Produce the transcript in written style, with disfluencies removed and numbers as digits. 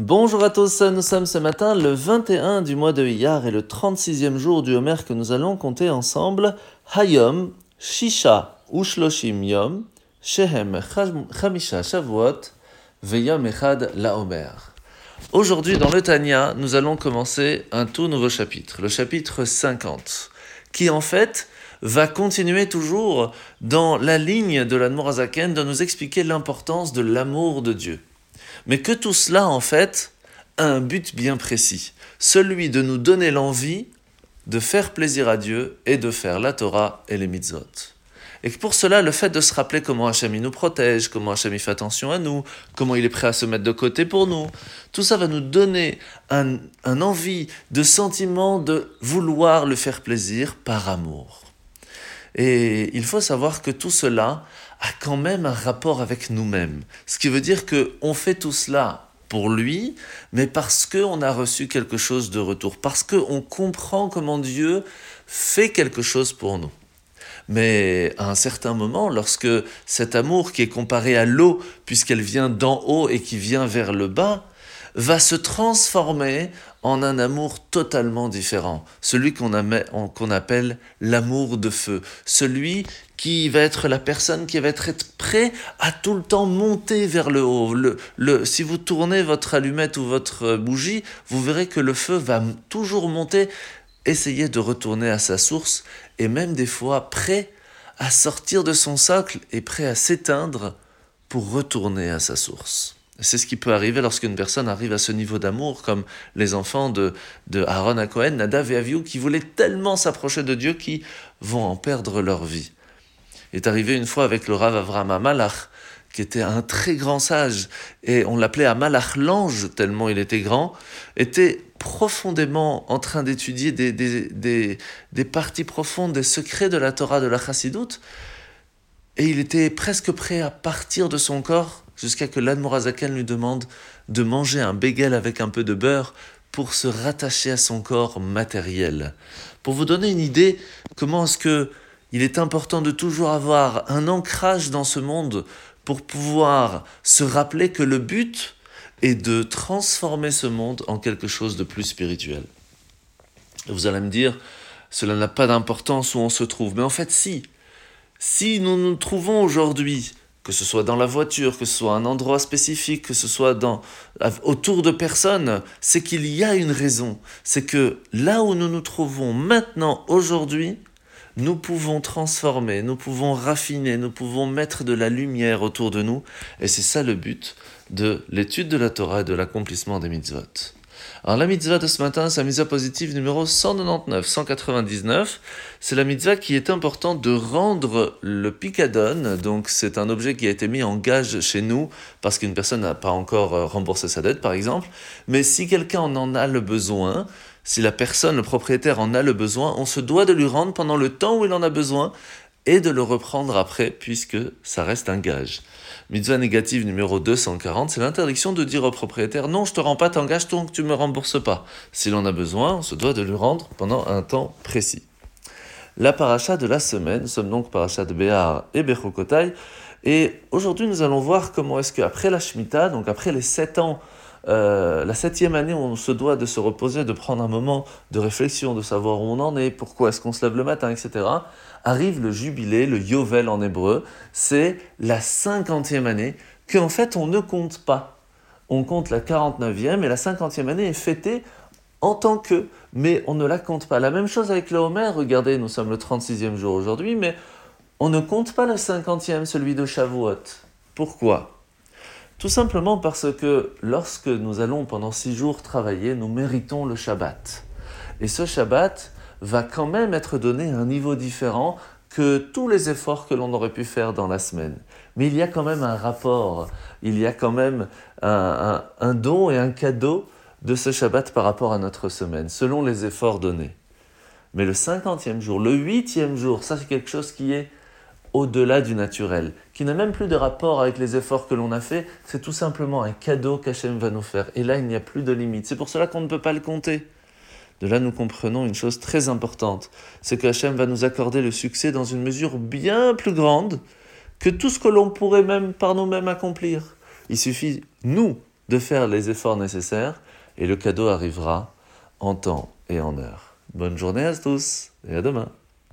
Bonjour à tous, nous sommes ce matin le 21 du mois de Iyar et le 36e jour du Omer que nous allons compter ensemble. Hayom, Shisha, Ushloshim Yom, Shehem, Chamisha, Shavuot, Veyom Echad, La Omer. Aujourd'hui dans le Tanya, nous allons commencer un tout nouveau chapitre, le chapitre 50, qui en fait va continuer toujours dans la ligne de la Nourazaken de nous expliquer l'importance de l'amour de Dieu. Mais que tout cela, en fait, a un but bien précis, celui de nous donner l'envie de faire plaisir à Dieu et de faire la Torah et les mitzvot. Et que pour cela, le fait de se rappeler comment Hachem nous protège, comment Hachem fait attention à nous, comment il est prêt à se mettre de côté pour nous, tout ça va nous donner un envie de sentiment de vouloir le faire plaisir par amour. Et il faut savoir que tout cela a quand même un rapport avec nous-mêmes. Ce qui veut dire qu'on fait tout cela pour lui, mais parce qu'on a reçu quelque chose de retour, parce qu'on comprend comment Dieu fait quelque chose pour nous. Mais à un certain moment, lorsque cet amour qui est comparé à l'eau, puisqu'elle vient d'en haut et qui vient vers le bas, va se transformer en un amour totalement différent, celui qu'on appelle l'amour de feu, celui qui va être la personne qui va être prêt à tout le temps monter vers le haut. Si vous tournez votre allumette ou votre bougie, vous verrez que le feu va toujours monter, essayer de retourner à sa source, et même des fois prêt à sortir de son socle et prêt à s'éteindre pour retourner à sa source. C'est ce qui peut arriver lorsqu'une personne arrive à ce niveau d'amour, comme les enfants de Aaron HaCohen, Nadav et Avihu, qui voulaient tellement s'approcher de Dieu qu'ils vont en perdre leur vie. Il est arrivé une fois avec le Rav Avraham Amalach, qui était un très grand sage, et on l'appelait Amalach l'ange, tellement il était grand, était profondément en train d'étudier des parties profondes, des secrets de la Torah, de la Chassidoute, et il était presque prêt à partir de son corps, jusqu'à que l'Admorazaken lui demande de manger un bagel avec un peu de beurre pour se rattacher à son corps matériel. Pour vous donner une idée, comment est-ce qu'il est important de toujours avoir un ancrage dans ce monde pour pouvoir se rappeler que le but est de transformer ce monde en quelque chose de plus spirituel. Vous allez me dire, cela n'a pas d'importance où on se trouve. Mais en fait, si nous nous trouvons aujourd'hui, que ce soit dans la voiture, que ce soit un endroit spécifique, que ce soit autour de personnes, c'est qu'il y a une raison. C'est que là où nous nous trouvons maintenant, aujourd'hui, nous pouvons transformer, nous pouvons raffiner, nous pouvons mettre de la lumière autour de nous. Et c'est ça le but de l'étude de la Torah et de l'accomplissement des mitzvot. Alors la mitzvah de ce matin, c'est la mitzvah positive numéro 199. C'est la mitzvah qui est importante de rendre le picadon. Donc c'est un objet qui a été mis en gage chez nous parce qu'une personne n'a pas encore remboursé sa dette par exemple. Mais si quelqu'un en a le besoin, si la personne, le propriétaire en a le besoin, on se doit de lui rendre pendant le temps où il en a besoin et de le reprendre après puisque ça reste un gage. Mitzvah négative numéro 240, c'est l'interdiction de dire au propriétaire « Non, je te rends pas, t'engages tant que tu me rembourses pas ». S'il en a besoin, on se doit de le rendre pendant un temps précis. La paracha de la semaine, nous sommes donc paracha de Béhar et Béhokotai. Et aujourd'hui, nous allons voir comment est-ce qu'après la Shemitah, donc après les 7 ans, la 7e année, on se doit de se reposer, de prendre un moment de réflexion, de savoir où on en est, pourquoi est-ce qu'on se lève le matin, etc. Arrive le jubilé, le Yovel en hébreu, c'est la 50e année qu'en fait on ne compte pas. On compte la 49e et la 50e année est fêtée en tant que, mais on ne la compte pas. La même chose avec le Omer, regardez, nous sommes le 36e jour aujourd'hui, mais on ne compte pas le 50e, celui de Shavuot. Pourquoi ? Tout simplement parce que lorsque nous allons pendant 6 jours travailler, nous méritons le Shabbat. Et ce Shabbat va quand même être donné à un niveau différent que tous les efforts que l'on aurait pu faire dans la semaine. Mais il y a quand même un rapport, il y a quand même un don et un cadeau de ce Shabbat par rapport à notre semaine, selon les efforts donnés. Mais le 50e jour, le 8e jour, ça c'est quelque chose qui est au-delà du naturel, qui n'a même plus de rapport avec les efforts que l'on a fait, c'est tout simplement un cadeau qu'Hachem va nous faire. Et là, il n'y a plus de limite. C'est pour cela qu'on ne peut pas le compter. De là, nous comprenons une chose très importante, c'est que Hachem va nous accorder le succès dans une mesure bien plus grande que tout ce que l'on pourrait même par nous-mêmes accomplir. Il suffit, nous, de faire les efforts nécessaires et le cadeau arrivera en temps et en heure. Bonne journée à tous et à demain.